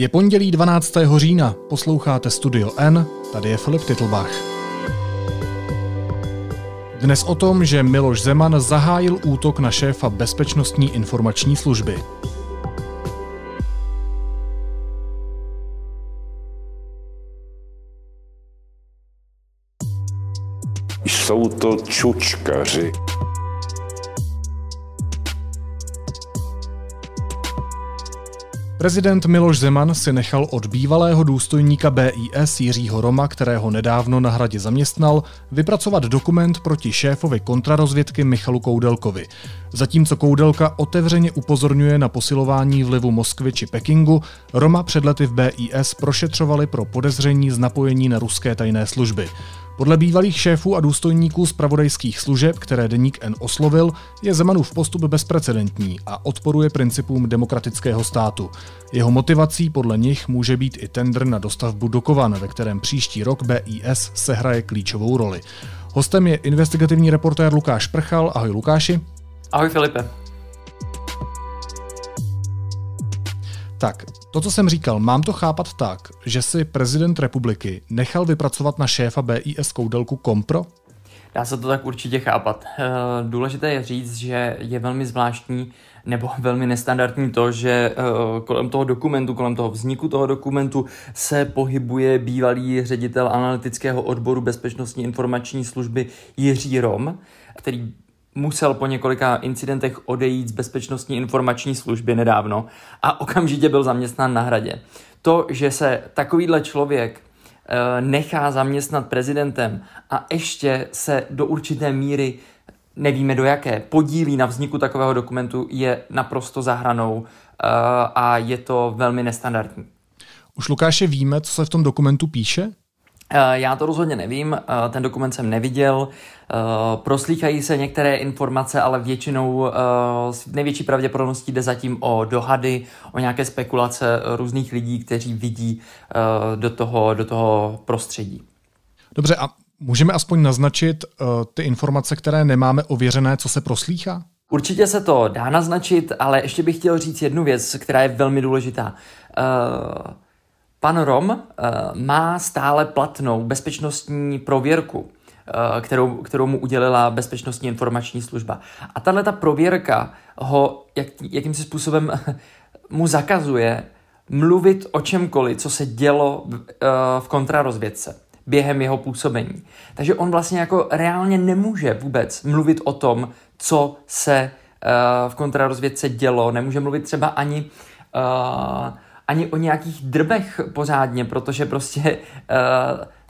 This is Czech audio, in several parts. Je pondělí 12. října, posloucháte Studio N, tady je Filip Titlbach. Dnes o tom, že Miloš Zeman zahájil útok na šéfa Bezpečnostní informační služby. Jsou to čučkaři. Prezident Miloš Zeman si nechal od bývalého důstojníka BIS Jiřího Roma, kterého nedávno na Hradě zaměstnal, vypracovat dokument proti šéfovi kontrarozvědky Michalu Koudelkovi. Zatímco Koudelka otevřeně upozorňuje na posilování vlivu Moskvy či Pekingu, Roma před lety v BIS prošetřovali pro podezření z napojení na ruské tajné služby. Podle bývalých šéfů a důstojníků zpravodajských služeb, které deník N oslovil, je Zemanův postup bezprecedentní a odporuje principům demokratického státu. Jeho motivací podle nich může být i tendr na dostavbu Dukovan, ve kterém příští rok BIS sehraje klíčovou roli. Hostem je investigativní reportér Lukáš Prchal. Ahoj Lukáši. Ahoj Filipe. Tak, to, co jsem říkal, mám to chápat tak, že si prezident republiky nechal vypracovat na šéfa BIS Koudelku kompro? Dá se to tak určitě chápat. Důležité je říct, že je velmi zvláštní nebo velmi nestandardní to, že kolem vzniku toho dokumentu se pohybuje bývalý ředitel analytického odboru Bezpečnostní informační služby Jiří Rom, který musel po několika incidentech odejít z Bezpečnostní informační služby nedávno a okamžitě byl zaměstnán na Hradě. To, že se takovýhle člověk nechá zaměstnat prezidentem a ještě se do určité míry, nevíme do jaké, podílí na vzniku takového dokumentu, je naprosto za hranou a je to velmi nestandardní. Už Lukáše víme, co se v tom dokumentu píše? Já to rozhodně nevím, ten dokument jsem neviděl, proslýchají se některé informace, ale většinou s největší pravděpodobností jde zatím o dohady, o nějaké spekulace různých lidí, kteří vidí do toho prostředí. Dobře, a můžeme aspoň naznačit ty informace, které nemáme ověřené, co se proslýchá? Určitě se to dá naznačit, ale ještě bych chtěl říct jednu věc, která je velmi důležitá. Pan Rom má stále platnou bezpečnostní prověrku, kterou mu udělila Bezpečnostní informační služba. A tato prověrka ho jakýmsi způsobem mu zakazuje mluvit o čemkoliv, co se dělo v kontrarozvědce během jeho působení. Takže on vlastně jako reálně nemůže vůbec mluvit o tom, co se v kontrarozvědce dělo. Nemůže mluvit třeba ani o nějakých drbech pořádně, protože prostě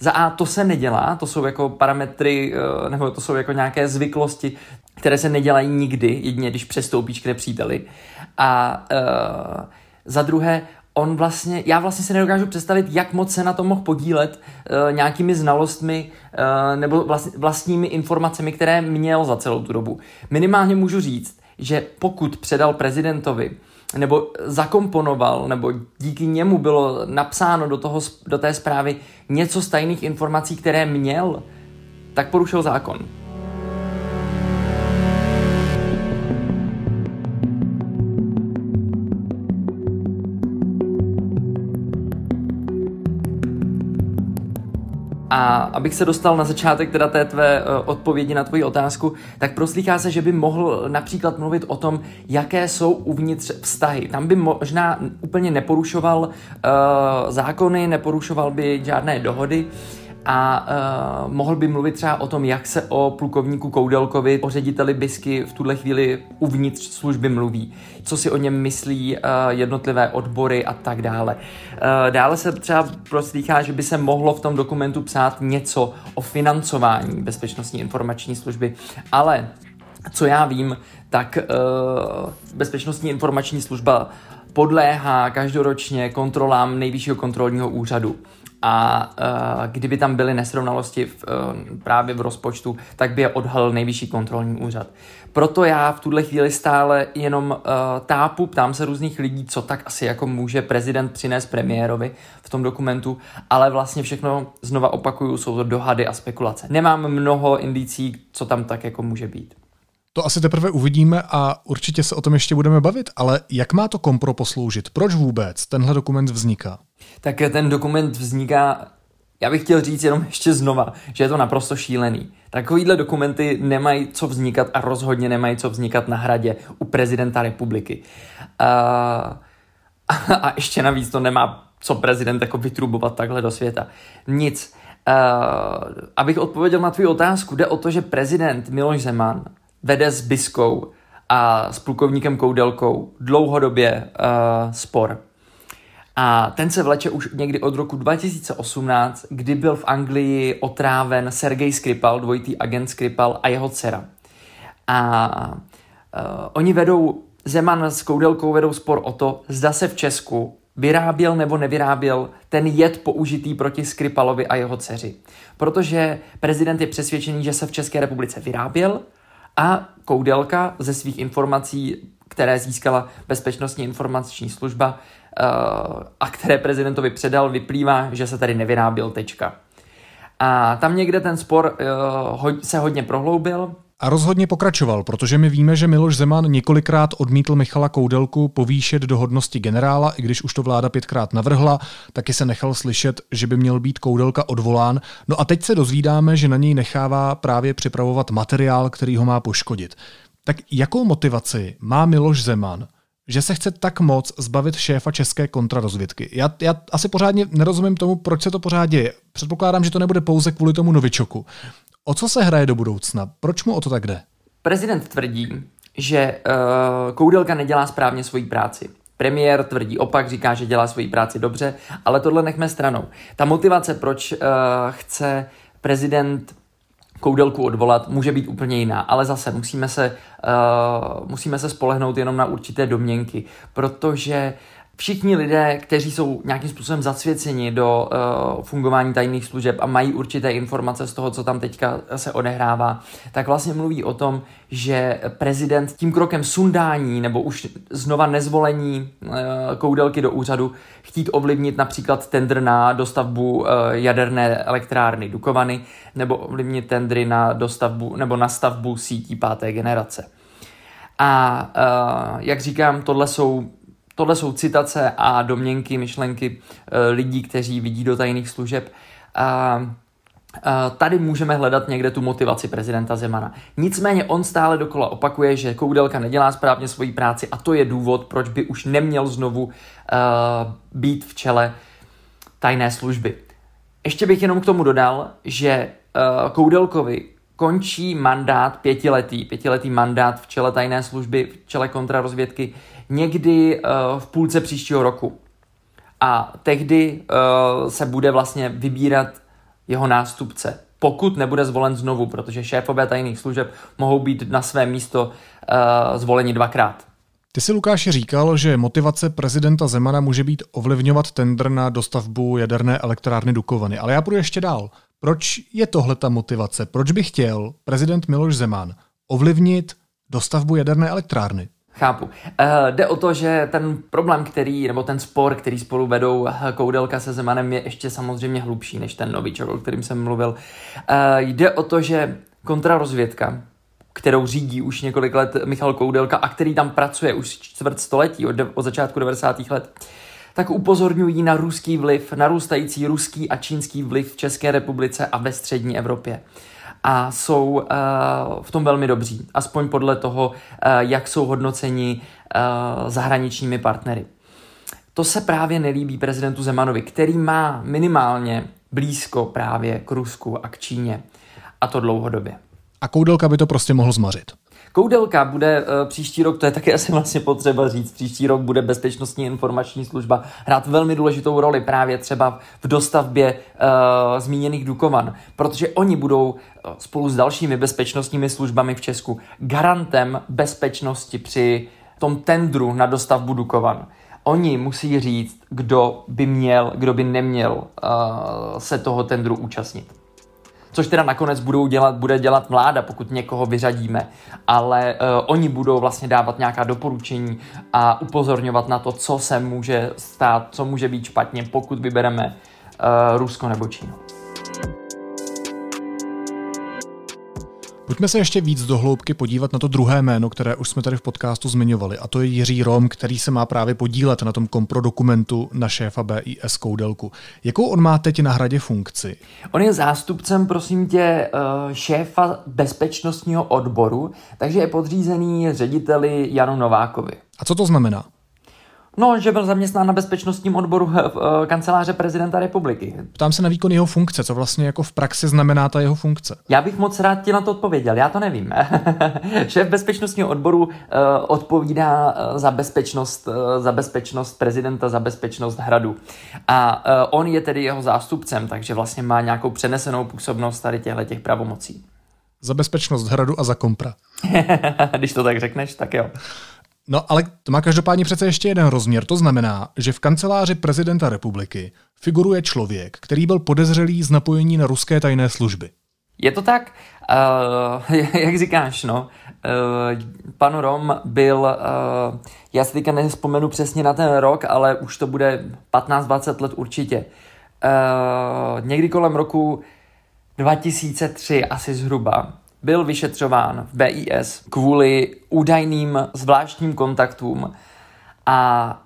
za A to se nedělá, to jsou jako parametry, nebo to jsou jako nějaké zvyklosti, které se nedělají nikdy, jedině když přestoupíš k nepříteli. A za druhé, já vlastně si nedokážu představit, jak moc se na to mohl podílet nějakými znalostmi nebo vlastními informacemi, které měl za celou tu dobu. Minimálně můžu říct, že pokud předal prezidentovi nebo zakomponoval, nebo díky němu bylo napsáno do té zprávy něco z tajných informací, které měl, tak porušil zákon. A abych se dostal na začátek teda té tvé odpovědi na tvoji otázku, tak proslýchá se, že by mohl například mluvit o tom, jaké jsou uvnitř vztahy. Tam by možná úplně neporušoval zákony, neporušoval by žádné dohody a mohl by mluvit třeba o tom, jak se o plukovníku Koudelkovi, o řediteli BISky v tuhle chvíli uvnitř služby mluví, co si o něm myslí jednotlivé odbory a tak dále. Dále se třeba proslýchá, že by se mohlo v tom dokumentu psát něco o financování Bezpečnostní informační služby, ale co já vím, tak Bezpečnostní informační služba podléhá každoročně kontrolám Nejvyššího kontrolního úřadu. A kdyby tam byly nesrovnalosti právě v rozpočtu, tak by je odhalil Nejvyšší kontrolní úřad. Proto já v tuhle chvíli stále jenom tápu, ptám se různých lidí, co tak asi jako může prezident přinést premiérovi v tom dokumentu, ale vlastně všechno, znova opakuju, jsou to dohady a spekulace. Nemám mnoho indicí, co tam tak jako může být. To asi teprve uvidíme a určitě se o tom ještě budeme bavit, ale jak má to kompro posloužit? Proč vůbec tenhle dokument vzniká? Tak ten dokument vzniká, já bych chtěl říct jenom ještě znova, že je to naprosto šílený. Takovýhle dokumenty nemají co vznikat a rozhodně nemají co vznikat na Hradě u prezidenta republiky. A ještě navíc to nemá co prezident jako vytrubovat takhle do světa. Nic. Abych odpověděl na tvou otázku, jde o to, že prezident Miloš Zeman vede s Biskou a s plukovníkem Koudelkou dlouhodobě spor. A ten se vleče už někdy od roku 2018, kdy byl v Anglii otráven Sergej Skripal, dvojitý agent Skripal a jeho dcera. A oni vedou, Zeman s Koudelkou vedou spor o to, zda se v Česku vyráběl nebo nevyráběl ten jed použitý proti Skripalovi a jeho dceři. Protože prezident je přesvědčený, že se v České republice vyráběl a Koudelka ze svých informací, které získala Bezpečnostní informační služba a které prezidentovi předal, vyplývá, že se tady nevyráběl . A tam někde ten spor se hodně prohloubil. A rozhodně pokračoval, protože my víme, že Miloš Zeman několikrát odmítl Michala Koudelku povýšet do hodnosti generála, i když už to vláda 5krát navrhla, taky se nechal slyšet, že by měl být Koudelka odvolán. No a teď se dozvídáme, že na něj nechává právě připravovat materiál, který ho má poškodit. Tak jakou motivaci má Miloš Zeman, že se chce tak moc zbavit šéfa české kontrarozvědky? Já asi pořádně nerozumím tomu, proč se to pořád děje. Předpokládám, že to nebude pouze kvůli tomu novičoku. O co se hraje do budoucna? Proč mu o to tak jde? Prezident tvrdí, že Koudelka nedělá správně svoji práci. Premiér tvrdí opak, říká, že dělá svoji práci dobře, ale tohle nechme stranou. Ta motivace, proč chce prezident Koudelku odvolat, může být úplně jiná, ale zase musíme se spolehnout jenom na určité domněnky, protože všichni lidé, kteří jsou nějakým způsobem zasvěceni do fungování tajných služeb a mají určité informace z toho, co tam teďka se odehrává, tak vlastně mluví o tom, že prezident tím krokem sundání nebo už znova nezvolení Koudelky do úřadu chtít ovlivnit například tendr na dostavbu jaderné elektrárny Dukovany nebo ovlivnit tendry na dostavbu nebo na stavbu sítí 5. generace. A jak říkám, tohle jsou citace a domněnky, myšlenky lidí, kteří vidí do tajných služeb. A tady můžeme hledat někde tu motivaci prezidenta Zemana. Nicméně on stále dokola opakuje, že Koudelka nedělá správně svoji práci a to je důvod, proč by už neměl znovu být v čele tajné služby. Ještě bych jenom k tomu dodal, že Koudelkovi končí mandát pětiletý mandát v čele tajné služby, v čele kontrarozvědky, někdy v půlce příštího roku. A tehdy se bude vlastně vybírat jeho nástupce, pokud nebude zvolen znovu, protože šéfové tajných služeb mohou být na své místo zvoleni 2krát. Ty si, Lukáši, říkal, že motivace prezidenta Zemana může být ovlivňovat tendr na dostavbu jaderné elektrárny Dukovany, ale já půjdu ještě dál. Proč je tohle ta motivace? Proč by chtěl prezident Miloš Zeman ovlivnit dostavbu jaderné elektrárny? Chápu. Jde o to, že ten problém, nebo ten spor, který spolu vedou Koudelka se Zemanem, je ještě samozřejmě hlubší než ten novičok, o kterým jsem mluvil. Jde o to, že kontrarozvědka, kterou řídí už několik let Michal Koudelka a který tam pracuje už čtvrtstoletí od začátku 90. let, tak upozorňují na ruský vliv, narůstající ruský a čínský vliv v České republice a ve střední Evropě. A jsou v tom velmi dobří, aspoň podle toho, jak jsou hodnoceni zahraničními partnery. To se právě nelíbí prezidentu Zemanovi, který má minimálně blízko právě k Rusku a k Číně, a to dlouhodobě. A Koudelka by to prostě mohl zmařit. Koudelka bude příští rok, to je taky asi vlastně potřeba říct, příští rok bude Bezpečnostní informační služba hrát velmi důležitou roli právě třeba v dostavbě zmíněných Dukovan, protože oni budou spolu s dalšími bezpečnostními službami v Česku garantem bezpečnosti při tom tendru na dostavbu Dukovan. Oni musí říct, kdo by neměl se toho tendru účastnit. Což teda nakonec bude dělat vláda, pokud někoho vyřadíme, ale oni budou vlastně dávat nějaká doporučení a upozorňovat na to, co se může stát, co může být špatně, pokud vybereme Rusko nebo Čínu. Pojďme se ještě víc do hloubky podívat na to druhé jméno, které už jsme tady v podcastu zmiňovali, a to je Jiří Rom, který se má právě podílet na tom komprodokumentu na šéfa BIS Koudelku. Jakou on má teď na Hradě funkci? On je zástupcem, prosím tě, šéfa bezpečnostního odboru, takže je podřízený řediteli Janu Novákovi. A co to znamená? No, že byl zaměstnán na bezpečnostním odboru kanceláře prezidenta republiky. Ptám se na výkon jeho funkce, co vlastně jako v praxi znamená ta jeho funkce. Já bych moc rád ti na to odpověděl, já to nevím. Šéf bezpečnostního odboru odpovídá za bezpečnost prezidenta, za bezpečnost hradu. A on je tedy jeho zástupcem, takže vlastně má nějakou přenesenou působnost tady těch pravomocí. Za bezpečnost hradu a za kompra. Když to tak řekneš, tak jo. No ale to má každopádně přece ještě jeden rozměr. To znamená, že v kanceláři prezidenta republiky figuruje člověk, který byl podezřelý z napojení na ruské tajné služby. Je to tak? Jak říkáš, no? Pan Rom byl, já si teďka nevzpomenu přesně na ten rok, ale už to bude 15-20 let určitě. Někdy kolem roku 2003 asi zhruba. Byl vyšetřován v BIS kvůli údajným zvláštním kontaktům a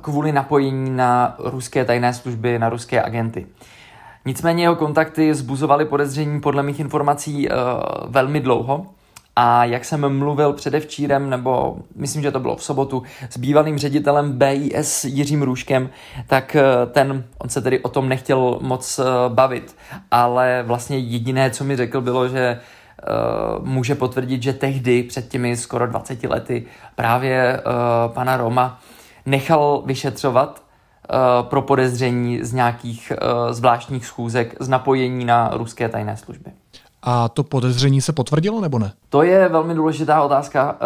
kvůli napojení na ruské tajné služby, na ruské agenty. Nicméně jeho kontakty vzbuzovaly podezření podle mých informací velmi dlouho a jak jsem mluvil předevčírem, nebo myslím, že to bylo v sobotu, s bývalým ředitelem BIS Jiřím Růškem, tak on se tedy o tom nechtěl moc bavit, ale vlastně jediné, co mi řekl, bylo, že může potvrdit, že tehdy před těmi skoro 20 lety právě pana Roma nechal vyšetřovat pro podezření z nějakých zvláštních schůzek z napojení na ruské tajné služby. A to podezření se potvrdilo, nebo ne? To je velmi důležitá otázka.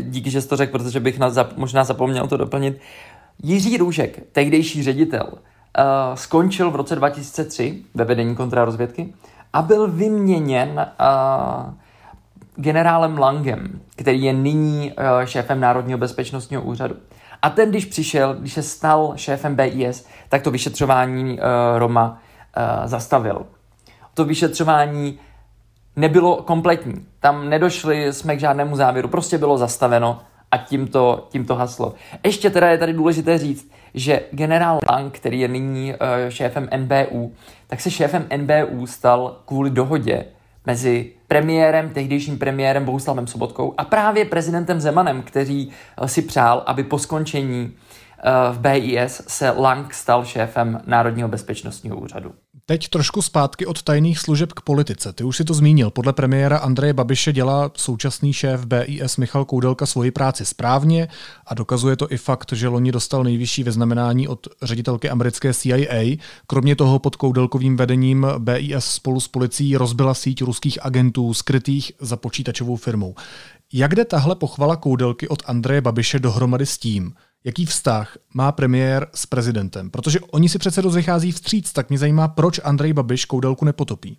Díky, že jsi to řekl, protože bych možná zapomněl to doplnit. Jiří Růšek, tehdejší ředitel, skončil v roce 2003 ve vedení kontrarozvědky a byl vyměněn generálem Langem, který je nyní šéfem Národního bezpečnostního úřadu. A ten, když se stal šéfem BIS, tak to vyšetřování Roma zastavil. To vyšetřování nebylo kompletní. Tam nedošli jsme k žádnému závěru. Prostě bylo zastaveno a tím to haslo. Ještě teda je tady důležité říct, že generál Lang, který je nyní šéfem NBU, tak se šéfem NBU stal kvůli dohodě mezi tehdejším premiérem Bohuslavem Sobotkou a právě prezidentem Zemanem, který si přál, aby po skončení v BIS se Lang stal šéfem Národního bezpečnostního úřadu. Teď trošku zpátky od tajných služeb k politice. Ty už si to zmínil. Podle premiéra Andreje Babiše dělá současný šéf BIS Michal Koudelka svoji práci správně a dokazuje to i fakt, že loni dostal nejvyšší vyznamenání od ředitelky americké CIA. Kromě toho pod Koudelkovým vedením BIS spolu s policií rozbila síť ruských agentů skrytých za počítačovou firmou. Jak jde tahle pochvala Koudelky od Andreje Babiše dohromady s tím, jaký vztah má premiér s prezidentem? Protože oni si přece vychází vstříc, tak mě zajímá, proč Andrej Babiš Koudelku nepotopí.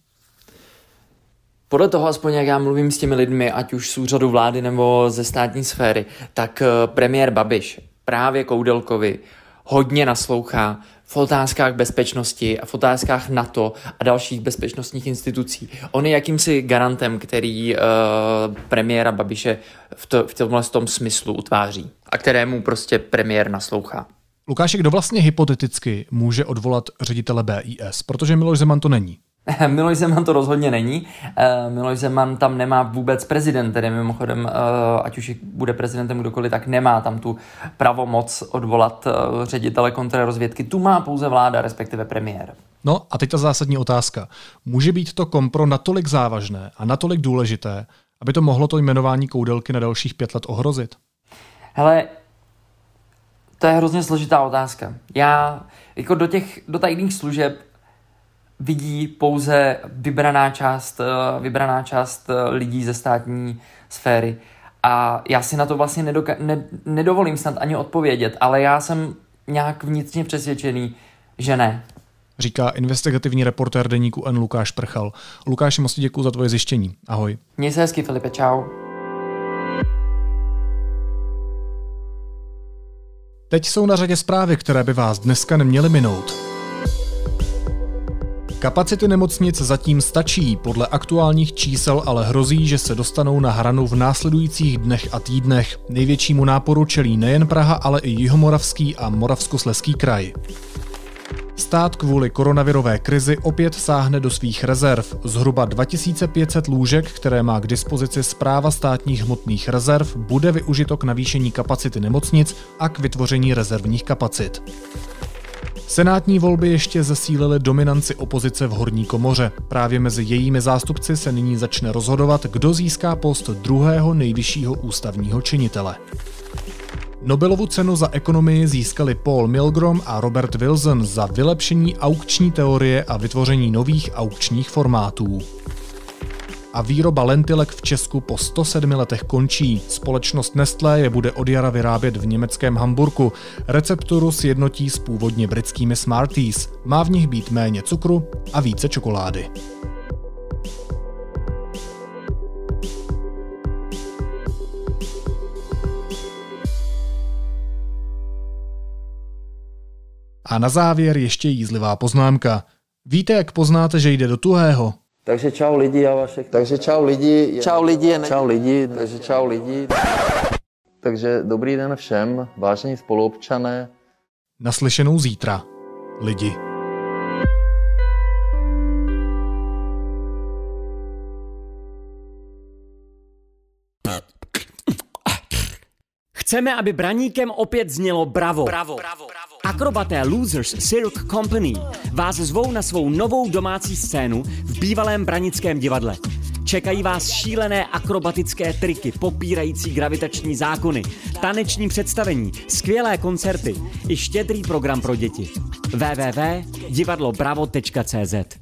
Podle toho, aspoň jak já mluvím s těmi lidmi, ať už z úřadu vlády nebo ze státní sféry, tak premiér Babiš právě Koudelkovi hodně naslouchá v otázkách bezpečnosti a v otázkách NATO a dalších bezpečnostních institucí. On je jakýmsi garantem, který premiéra Babiše v tom smyslu utváří a kterému prostě premiér naslouchá. Lukáši, kdo vlastně hypoteticky může odvolat ředitele BIS? Protože Miloš Zeman to není. Miloš Zeman to rozhodně není. Miloš Zeman tam nemá vůbec prezident, tedy mimochodem, ať už bude prezidentem kdokoliv, tak nemá tam tu pravomoc odvolat ředitele kontrarozvědky. Tu má pouze vláda, respektive premiér. No a teď ta zásadní otázka. Může být to kompro natolik závažné a natolik důležité, aby to mohlo to jmenování Koudelky na dalších 5 let ohrozit? Hele, to je hrozně složitá otázka. Já jako do tajných služeb vidí pouze vybraná část lidí ze státní sféry. A já si na to vlastně nedovolím snad ani odpovědět, ale já jsem nějak vnitřně přesvědčený, že ne. Říká investigativní reportér deníku N Lukáš Prchal. Lukáši, moc ti děkuju za tvoje zjištění. Ahoj. Měj se hezky, Filipe, čau. Teď jsou na řadě zprávy, které by vás dneska neměly minout. Kapacity nemocnic zatím stačí, podle aktuálních čísel ale hrozí, že se dostanou na hranu v následujících dnech a týdnech. Největšímu náporu čelí nejen Praha, ale i Jihomoravský a Moravskoslezský kraj. Stát kvůli koronavirové krizi opět sáhne do svých rezerv. Zhruba 2500 lůžek, které má k dispozici Správa státních hmotných rezerv, bude využito k navýšení kapacity nemocnic a k vytvoření rezervních kapacit. Senátní volby ještě zesílily dominanci opozice v horní komoře. Právě mezi jejími zástupci se nyní začne rozhodovat, kdo získá post druhého nejvyššího ústavního činitele. Nobelovu cenu za ekonomii získali Paul Milgrom a Robert Wilson za vylepšení aukční teorie a vytvoření nových aukčních formátů. A výroba lentilek v Česku po 107 letech končí. Společnost Nestlé je bude od jara vyrábět v německém Hamburku. Recepturu sjednotí s původně britskými Smarties. Má v nich být méně cukru a více čokolády. A na závěr ještě jízlivá poznámka. Víte, jak poznáte, že jde do tuhého? Takže čau lidi a Vašek. Takže čau lidi. Čau lidi. Čau lidi. Takže čau lidi. Takže dobrý den všem, vážení spoluobčané. Naslyšenou zítra, lidi. Chceme, aby braníkem opět znělo bravo. Bravo. Akrobaté Losers Silk Company vás zvou na svou novou domácí scénu v bývalém branickém divadle. Čekají vás šílené akrobatické triky, popírající gravitační zákony, taneční představení, skvělé koncerty i štědrý program pro děti. www.divadlobravo.cz